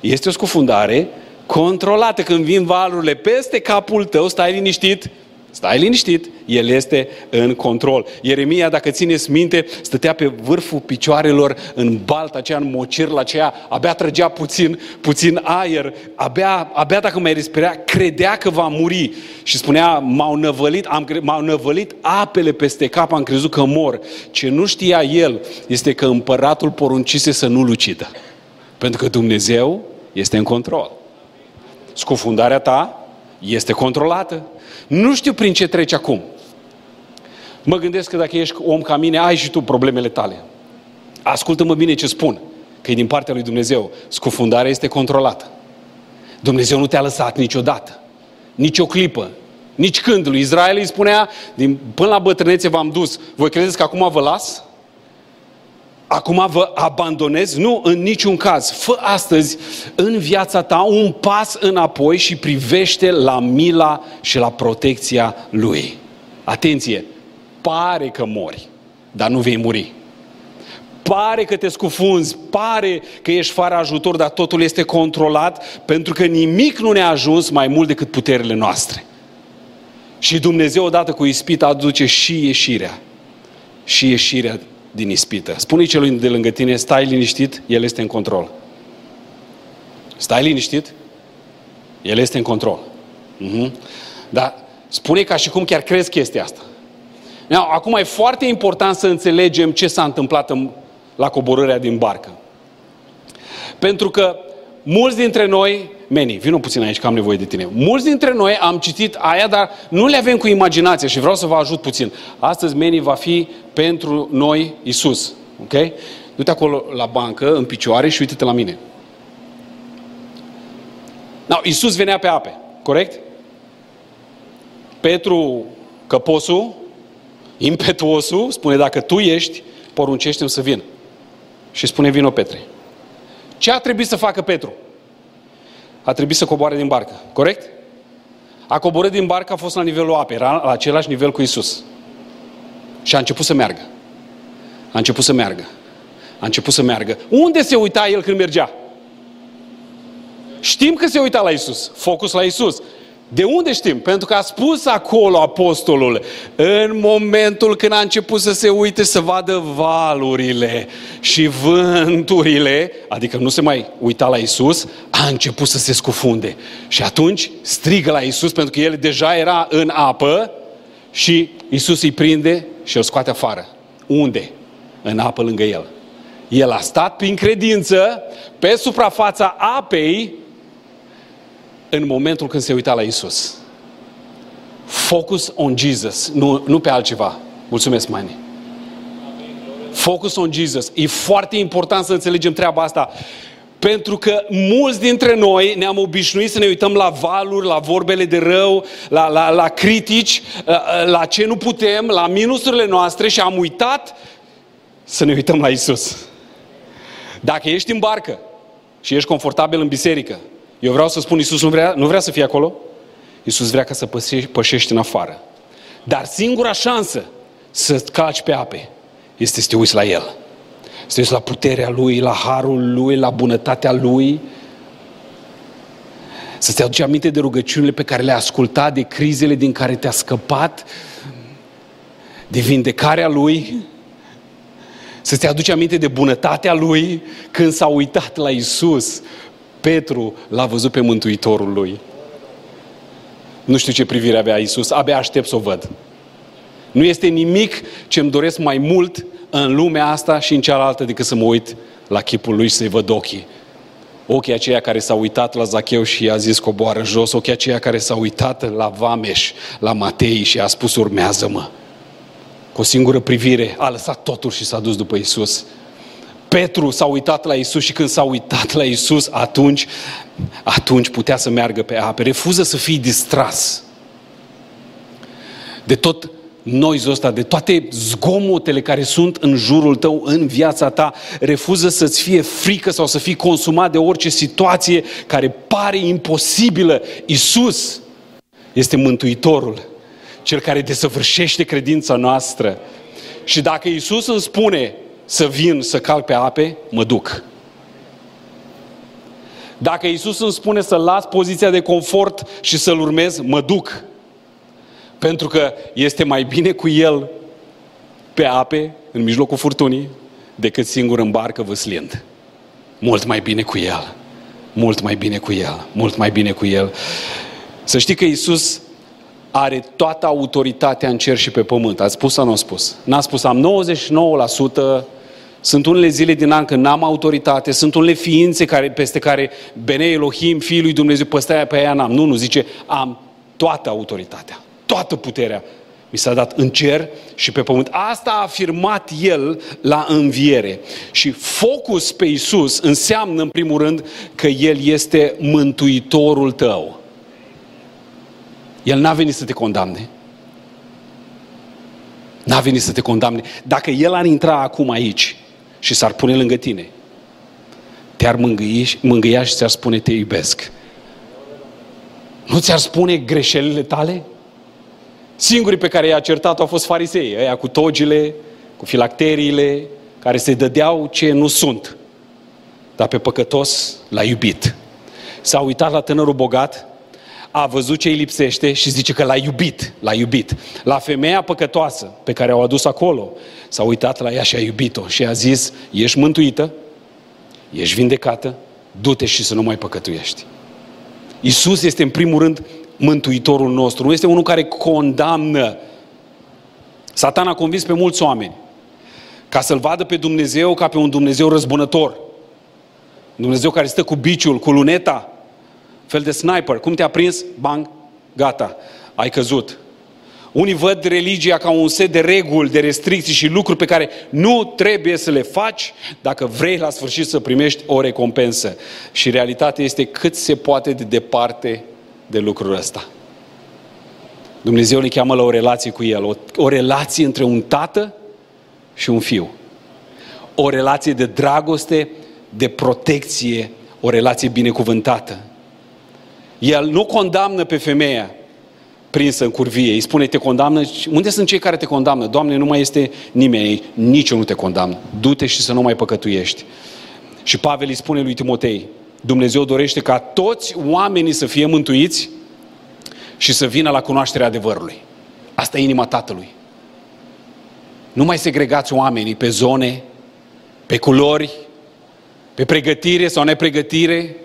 Este o scufundare controlată. Când vin valurile peste capul tău, stai liniștit, stai liniștit, el este în control. Ieremia, dacă țineți minte, stătea pe vârful picioarelor în balta aceea, în mocirla aceea, abia trăgea puțin, puțin aer, abia, abia dacă mai respira, credea că va muri. Și spunea, m-au năvălit, am, m-au năvălit apele peste cap, am crezut că mor. Ce nu știa el este că împăratul poruncise să nu-l ucidă. Pentru că Dumnezeu este în control. Scufundarea ta este controlată. Nu știu prin ce treci acum. Mă gândesc că dacă ești om ca mine, ai și tu problemele tale. Ascultă-mă bine ce spun, că e din partea lui Dumnezeu. Scufundarea este controlată. Dumnezeu nu te-a lăsat niciodată. Nici o clipă. Nici când. Lui Israel îi spunea, din, până la bătrânețe v-am dus. Voi credeți că acum vă las? acum vă abandonez? Nu, în niciun caz. Fă astăzi în viața ta un pas înapoi și privește la mila și la protecția Lui. Atenție! Pare că mori, dar nu vei muri. Pare că te scufunzi, pare că ești fără ajutor, dar totul este controlat, pentru că nimic nu ne-a ajuns mai mult decât puterile noastre. Și Dumnezeu odată cu ispita aduce și ieșirea. Și ieșirea din ispită. Spune-i celui de lângă tine, stai liniștit, El este în control. Stai liniștit, El este în control. Uh-huh. Dar spune ca și cum chiar crezi chestia asta. Acum e foarte important să înțelegem ce s-a întâmplat în, la coborârea din barcă. Pentru că mulți dintre noi, Meni, vină puțin aici că am nevoie de tine. Mulți dintre noi am citit aia, dar nu le avem cu imaginație și vreau să vă ajut puțin. Astăzi Meni va fi pentru noi Isus. Ok? Du-te acolo la bancă, în picioare și uite-te la mine. Now, Isus venea pe ape, corect? Petru, căposul, impetuosul, spune, dacă tu ești, poruncește-mi să vin. Și spune, vino Petre. Ce a trebuit să facă Petru? A trebuit să coboare din barcă, corect? A coborât din barcă, a fost la nivelul apei, era la același nivel cu Iisus. Și a început să meargă. A început să meargă. A început să meargă. Unde se uita el când mergea? Știm că se uita la Iisus. Focus la Iisus. De unde știm? Pentru că a spus acolo apostolul, în momentul când a început să se uite, să vadă valurile și vânturile, adică nu se mai uita la Iisus, a început să se scufunde. Și atunci strigă la Iisus, pentru că el deja era în apă și Iisus îi prinde și îl scoate afară. Unde? În apă lângă el. El a stat prin credință pe suprafața apei în momentul când se uita la Iisus. Focus on Jesus, nu, nu pe altceva. Mulțumesc, Mani. Focus on Jesus. E foarte important să înțelegem treaba asta. Pentru că mulți dintre noi ne-am obișnuit să ne uităm la valuri, la vorbele de rău, la, la, la critici, la, la ce nu putem, la minusurile noastre și am uitat să ne uităm la Iisus. Dacă ești în barcă și ești confortabil în biserică, eu vreau să spun, Iisus nu vrea, nu vrea să fie acolo. Iisus vrea ca să pășești, pășești în afară. Dar singura șansă să calci pe ape este să te uiți la El. Să te uiți la puterea Lui, la harul Lui, la bunătatea Lui. Să te aduci aminte de rugăciunile pe care le-a ascultat, de crizele din care te-a scăpat, de vindecarea Lui. Să te aduci aminte de bunătatea Lui când s-a uitat la Iisus. Petru l-a văzut pe Mântuitorul lui. Nu știu ce privire avea Iisus, abia aștept să o văd. Nu este nimic ce-mi doresc mai mult în lumea asta și în cealaltă decât să mă uit la chipul lui și să-i văd ochii. Ochii aceia care s-au uitat la Zacheu și i-a zis coboară jos, ochii aceia care s-au uitat la Vameș, la Matei și i-a spus urmează-mă. Cu o singură privire a lăsat totul și s-a dus după Iisus. Petru s-a uitat la Iisus și când s-a uitat la Iisus, atunci, atunci putea să meargă pe ape. Refuză să fii distras de tot noizul ăsta, de toate zgomotele care sunt în jurul tău, în viața ta. Refuză să-ți fie frică sau să fii consumat de orice situație care pare imposibilă. Iisus este Mântuitorul, Cel care desăvârșește credința noastră. Și dacă Iisus îmi spune să vin, să calc pe ape, mă duc. Dacă Iisus îmi spune să las poziția de confort și să-L urmez, mă duc. Pentru că este mai bine cu El pe ape, în mijlocul furtunii, decât singur în barcă văslind. Mult mai bine cu El. Mult mai bine cu El. Mult mai bine cu El. Să știi că Iisus are toată autoritatea în cer și pe pământ. Ați spus sau nu a spus? N-a spus, am nouăzeci și nouă la sută, sunt unele zile din an când n-am autoritate, sunt unele ființe care, peste care Bene Elohim, Fiul lui Dumnezeu, păstaia pe aia n-am. Nu, nu, zice, am toată autoritatea, toată puterea. Mi s-a dat în cer și pe pământ. Asta a afirmat El la înviere. Și focus pe Iisus înseamnă, în primul rând, că El este Mântuitorul tău. El n-a venit să te condamne. N-a venit să te condamne. Dacă El ar intra acum aici și s-ar pune lângă tine, te-ar mângâi, mângâia și ți-ar spune te iubesc. Nu ți-ar spune greșelile tale? Singurii pe care i-a certat au fost fariseii, ăia cu togile, cu filacteriile, care se dădeau ce nu sunt. Dar pe păcătos l-a iubit. S-a uitat la tânărul bogat, a văzut ce îi lipsește și zice că l-a iubit, l-a iubit. La femeia păcătoasă pe care o adus acolo, s-a uitat la ea și a iubit-o și a zis, ești mântuită, ești vindecată, du-te și să nu mai păcătuiești. Iisus este în primul rând mântuitorul nostru, nu este unul care condamnă. Satan a convins pe mulți oameni ca să-L vadă pe Dumnezeu ca pe un Dumnezeu răzbunător. Dumnezeu care stă cu biciul, cu luneta, fel de sniper. Cum te-a prins? Bang, gata, ai căzut. Unii văd religia ca un set de reguli, de restricții și lucruri pe care nu trebuie să le faci dacă vrei la sfârșit să primești o recompensă. Și realitatea este cât se poate de departe de lucrul ăsta. Dumnezeu ne cheamă la o relație cu El, o, o relație între un tată și un fiu. O relație de dragoste, de protecție, o relație binecuvântată. El nu condamnă pe femeia prinsă în curvie. Îi spune, te condamnă? Unde sunt cei care te condamnă? Doamne, nu mai este nimeni, nici eu nu te condamn. Du-te și să nu mai păcătuiești. Și Pavel îi spune lui Timotei, Dumnezeu dorește ca toți oamenii să fie mântuiți și să vină la cunoașterea adevărului. Asta e inima Tatălui. Nu mai segregați oamenii pe zone, pe culori, pe pregătire sau nepregătire.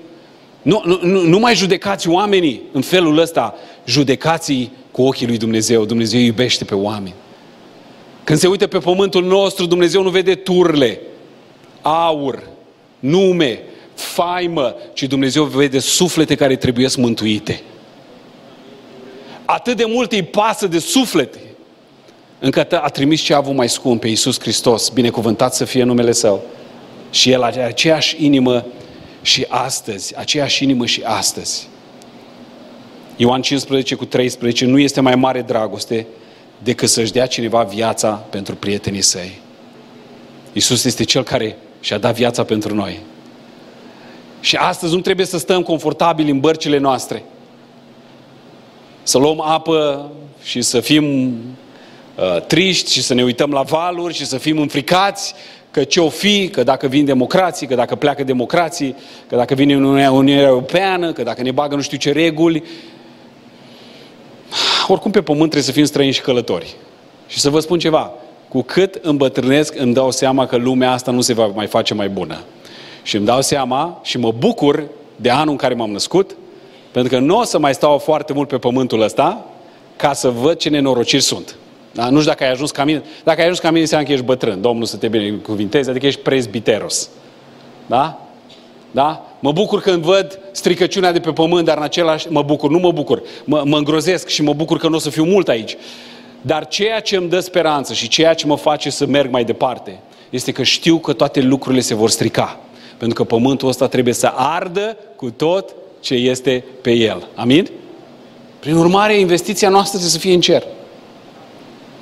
Nu, nu, nu mai judecați oamenii în felul ăsta. Judecați-i cu ochii lui Dumnezeu. Dumnezeu iubește pe oameni. Când se uită pe pământul nostru, Dumnezeu nu vede turle, aur, nume, faimă, ci Dumnezeu vede suflete care trebuiesc mântuite. Atât de mult îi pasă de suflete, încât a trimis ce a avut mai scump pe Iisus Hristos, binecuvântat să fie numele Său. Și El are aceeași inimă și astăzi, aceeași inimă și astăzi. Ioan cincisprezece cu treisprezece, nu este mai mare dragoste decât să-și dea cineva viața pentru prietenii săi. Iisus este Cel care și-a dat viața pentru noi. Și astăzi nu trebuie să stăm confortabili în bărcile noastre, să luăm apă și să fim uh, triști și să ne uităm la valuri și să fim înfricați că ce o fi, că dacă vin democrații, că dacă pleacă democrații, că dacă vine Uniunea Europeană, că dacă ne bagă nu știu ce reguli. Oricum pe pământ trebuie să fim străini și călători. Și să vă spun ceva, cu cât îmbătrânesc îmi dau seama că lumea asta nu se va mai face mai bună. Și îmi dau seama și mă bucur de anul în care m-am născut, pentru că nu o să mai stau foarte mult pe pământul ăsta ca să văd ce nenorociri sunt. Da? Nu știu dacă ai ajuns ca mine. Dacă ai ajuns ca mine, înseamnă că ești bătrân. Domnul să te binecuvinteze, adică ești prezbiteros. Da? Da? Mă bucur când văd stricăciunea de pe pământ, dar în același... Mă bucur, nu mă bucur. Mă, mă îngrozesc și mă bucur că nu o să fiu mult aici. Dar ceea ce îmi dă speranță și ceea ce mă face să merg mai departe este că știu că toate lucrurile se vor strica. Pentru că pământul ăsta trebuie să ardă cu tot ce este pe el. Amin? Prin urmare, investiția noastră trebuie să fie în cer.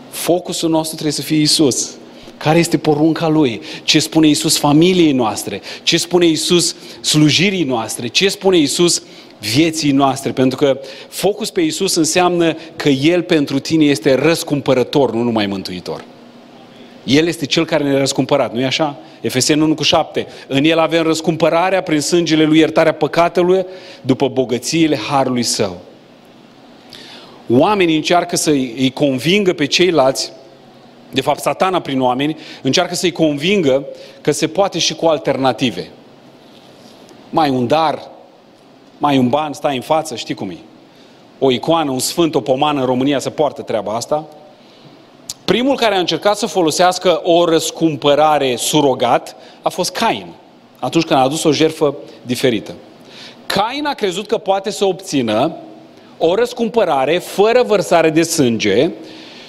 Focusul nostru trebuie să fie Iisus. Care este porunca Lui? Ce spune Iisus familiei noastre? Ce spune Iisus slujirii noastre? Ce spune Iisus vieții noastre? Pentru că focus pe Iisus înseamnă că El pentru tine este răscumpărător, nu numai mântuitor. El este Cel care ne-a răscumpărat, nu-i așa? Efeseni unu cu șapte. În El avem răscumpărarea prin sângele Lui, iertarea păcatelor, după bogățiile harului Său. Oamenii încearcă să îi convingă pe ceilalți, de fapt Satana prin oameni, încearcă să îi convingă că se poate și cu alternative. Mai un dar, mai un ban, stai în față, știi cum e. O icoană, un sfânt, o pomană în România se poartă treaba asta. Primul care a încercat să folosească o răscumpărare surogat a fost Cain, atunci când a adus o jertfă diferită. Cain a crezut că poate să obțină o răscumpărare fără vărsare de sânge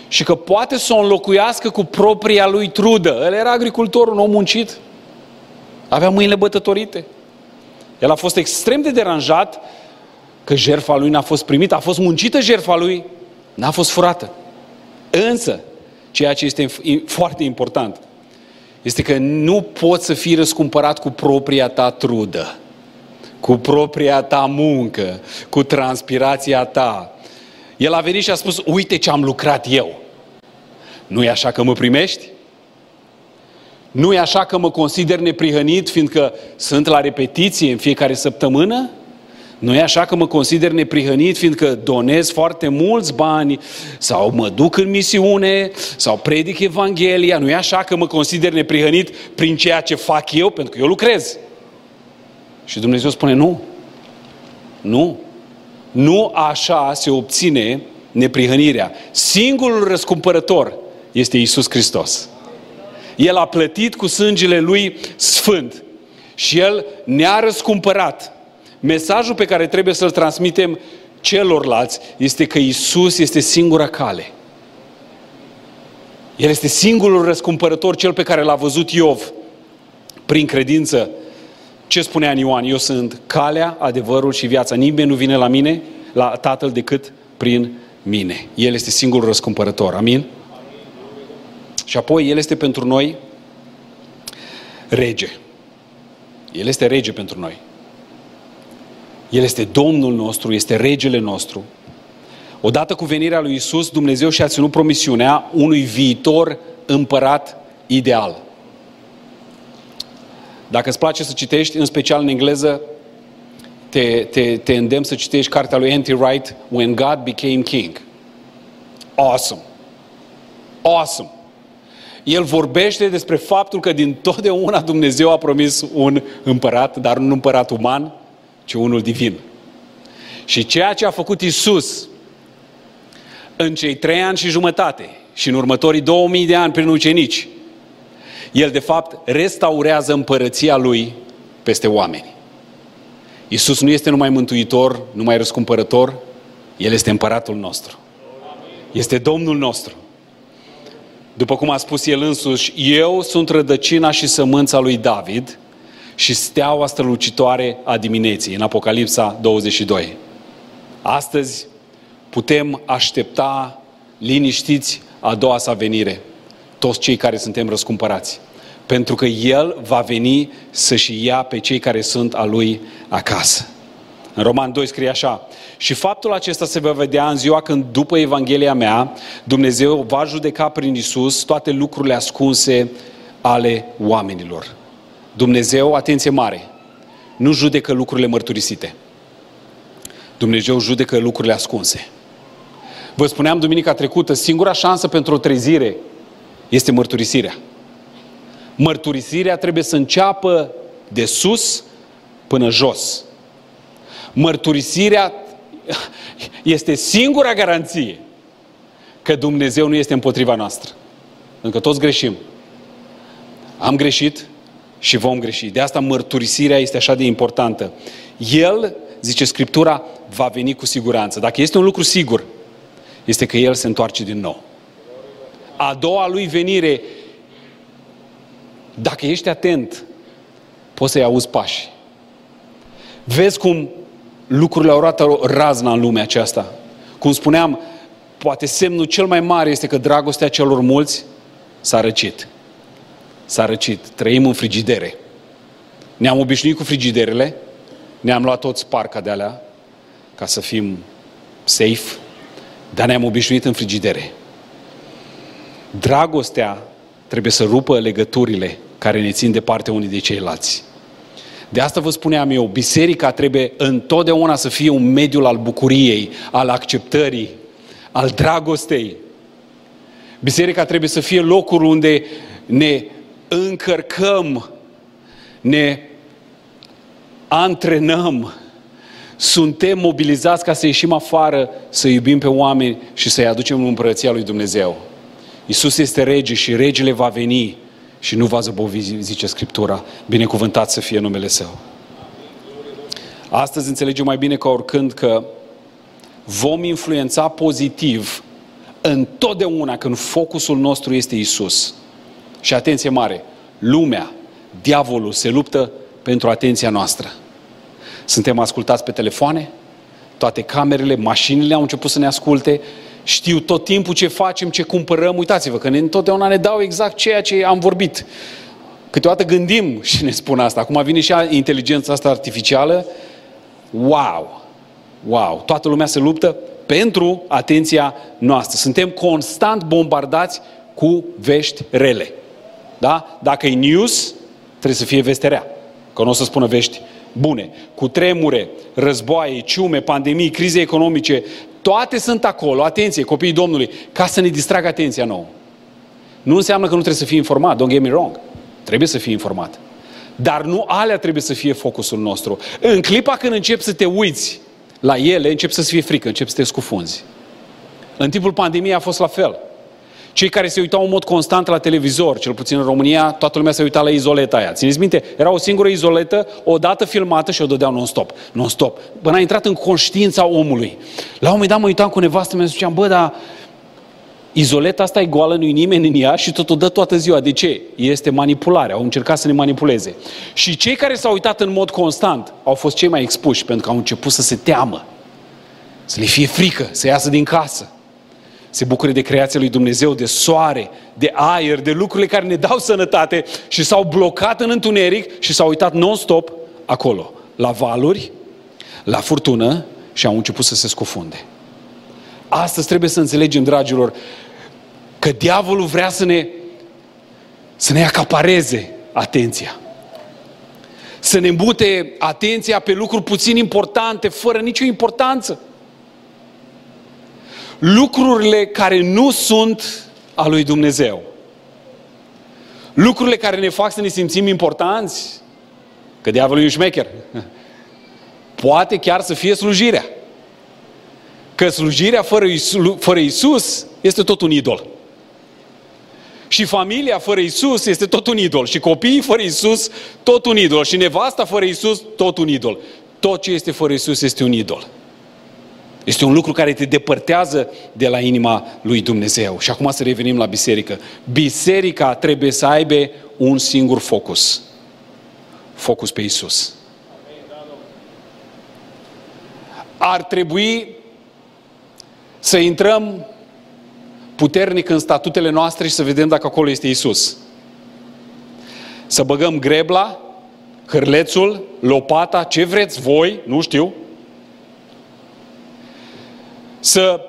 și că poate să o înlocuiască cu propria lui trudă. El era agricultor, un om muncit, avea mâinile bătătorite. El a fost extrem de deranjat că jertfa lui n-a fost primită, a fost muncită jertfa lui, n-a fost furată. Însă, ceea ce este foarte important este că nu poți să fii răscumpărat cu propria ta trudă, cu propria ta muncă, cu transpirația ta. El a venit și a spus, uite ce am lucrat eu. Nu e așa că mă primești? Nu e așa că mă consider neprihănit, fiindcă sunt la repetiție în fiecare săptămână? Nu e așa că mă consider neprihănit, fiindcă donez foarte mulți bani, sau mă duc în misiune, sau predic Evanghelia? Nu e așa că mă consider neprihănit prin ceea ce fac eu, pentru că eu lucrez? Și Dumnezeu spune, nu. Nu. Nu așa se obține neprihănirea. Singurul răscumpărător este Iisus Hristos. El a plătit cu sângele Lui sfânt și El ne-a răscumpărat. Mesajul pe care trebuie să-l transmitem celorlalți este că Iisus este singura cale. El este singurul răscumpărător, cel pe care l-a văzut Iov prin credință. Ce spunea în Ioan? Eu sunt calea, adevărul și viața. Nimeni nu vine la mine, la Tatăl, decât prin mine. El este singurul răscumpărător. Amin? Și apoi El este pentru noi rege. El este rege pentru noi. El este Domnul nostru, este regele nostru. Odată cu venirea lui Iisus, Dumnezeu și-a ținut promisiunea unui viitor împărat ideal. Dacă îți place să citești, în special în engleză, te, te, te îndemn să citești cartea lui N T Wright, When God Became King. Awesome! Awesome! El vorbește despre faptul că din totdeauna Dumnezeu a promis un împărat, dar nu un împărat uman, ci unul divin. Și ceea ce a făcut Iisus în cei trei ani și jumătate și în următorii două mii de ani prin ucenici, El de fapt restaurează împărăția Lui peste oameni. Iisus nu este numai mântuitor, numai răscumpărător, El este împăratul nostru. Este Domnul nostru. După cum a spus El însuși, eu sunt rădăcina și sămânța lui David și steaua strălucitoare a dimineții, în Apocalipsa douăzeci și doi. Astăzi putem aștepta liniștiți a doua Sa venire, toți cei care suntem răscumpărați, pentru că El va veni să-și ia pe cei care sunt a Lui acasă. În Roman doi scrie așa, și faptul acesta se va vedea în ziua când, după Evanghelia mea, Dumnezeu va judeca prin Iisus toate lucrurile ascunse ale oamenilor. Dumnezeu, atenție mare, nu judecă lucrurile mărturisite. Dumnezeu judecă lucrurile ascunse. Vă spuneam duminica trecută, singura șansă pentru o trezire este mărturisirea. Mărturisirea trebuie să înceapă de sus până jos. Mărturisirea este singura garanție că Dumnezeu nu este împotriva noastră. Pentru că toți greșim. Am greșit și vom greși. De asta mărturisirea este așa de importantă. El, zice Scriptura, va veni cu siguranță. Dacă este un lucru sigur, este că El se întoarce din nou. A doua Lui venire, dacă ești atent, poți să-i auzi pași. Vezi cum lucrurile au luat razna în lumea aceasta. Cum spuneam, poate semnul cel mai mare este că dragostea celor mulți s-a răcit. S-a răcit. Trăim în frigidere. Ne-am obișnuit cu frigiderele, ne-am luat toți parca de alea, ca să fim safe, dar ne-am obișnuit în frigidere. Dragostea trebuie să rupă legăturile care ne țin departe unii de ceilalți. De asta vă spuneam eu, biserica trebuie întotdeauna să fie un mediul al bucuriei, al acceptării, al dragostei. Biserica trebuie să fie locul unde ne încărcăm, ne antrenăm, suntem mobilizați ca să ieșim afară, să iubim pe oameni și să-i aducem în împărăția lui Dumnezeu. Iisus este rege și regele va veni și nu va zăbovi, zice Scriptura. Binecuvântat să fie numele Său. Astăzi înțelegem mai bine ca oricând că vom influența pozitiv întotdeauna când focusul nostru este Iisus. Și atenție mare, lumea, diavolul se luptă pentru atenția noastră. Suntem ascultați pe telefoane, toate camerele, mașinile au început să ne asculte, știu tot timpul ce facem, ce cumpărăm. Uitați-vă că ne, întotdeauna ne dau exact ceea ce am vorbit. Câteodată gândim și ne spun asta. Acum vine și inteligența asta artificială. Wow! Wow! Toată lumea se luptă pentru atenția noastră. Suntem constant bombardați cu vești rele. Da? Dacă e news, trebuie să fie veste rea. Că nu o să spună vești bune. Cu tremure, războaie, ciume, pandemii, crize economice, toate sunt acolo, atenție, copiii Domnului, ca să ne distragă atenția nouă. Nu înseamnă că nu trebuie să fii informat, don't get me wrong. Trebuie să fii informat. Dar nu alea trebuie să fie focusul nostru. În clipa când începi să te uiți la ele, începi să-ți fie frică, începi să te scufunzi. În timpul pandemiei a fost la fel. Cei care se uitau în mod constant la televizor, cel puțin în România, toată lumea se uita la izoleta aia. Țineți minte? Era o singură izoletă, o dată filmată și o dădeau non-stop. Non-stop. Până a intrat în conștiința omului. La un moment dat mă uitam cu nevastă, mi-a ziceam, bă, dar izoleta asta e goală, nu-i nimeni în ea și tot o dă toată ziua. De ce? Este manipulare. Au încercat să ne manipuleze. Și cei care s-au uitat în mod constant au fost cei mai expuși, pentru că au început să se teamă. Să le fie frică, să iasă din casă. Se bucure de creația lui Dumnezeu, de soare, de aer, de lucrurile care ne dau sănătate și s-au blocat în întuneric și s-au uitat non-stop acolo, la valuri, la furtună și au început să se scufunde. Astăzi trebuie să înțelegem, dragilor, că diavolul vrea să ne, să ne acapareze atenția. Să ne îmbute atenția pe lucruri puțin importante, fără nicio importanță. Lucrurile care nu sunt a lui Dumnezeu. Lucrurile care ne fac să ne simțim importanți, că diavolul e un șmecher. Poate chiar să fie slujirea. Că slujirea fără Iisus, fără Iisus este tot un idol. Și familia fără Iisus este tot un idol. Și copiii fără Iisus, tot un idol. Și nevasta fără Iisus, tot un idol. Tot ce este fără Iisus este un idol. Este un lucru care te depărtează de la inima lui Dumnezeu. Și acum să revenim la biserică. Biserica trebuie să aibă un singur focus. Focus pe Iisus. Ar trebui să intrăm puternic în statutele noastre și să vedem dacă acolo este Iisus. Să băgăm grebla, hârlețul, lopata, ce vreți voi, nu știu, să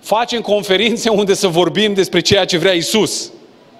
facem conferințe unde să vorbim despre ceea ce vrea Iisus.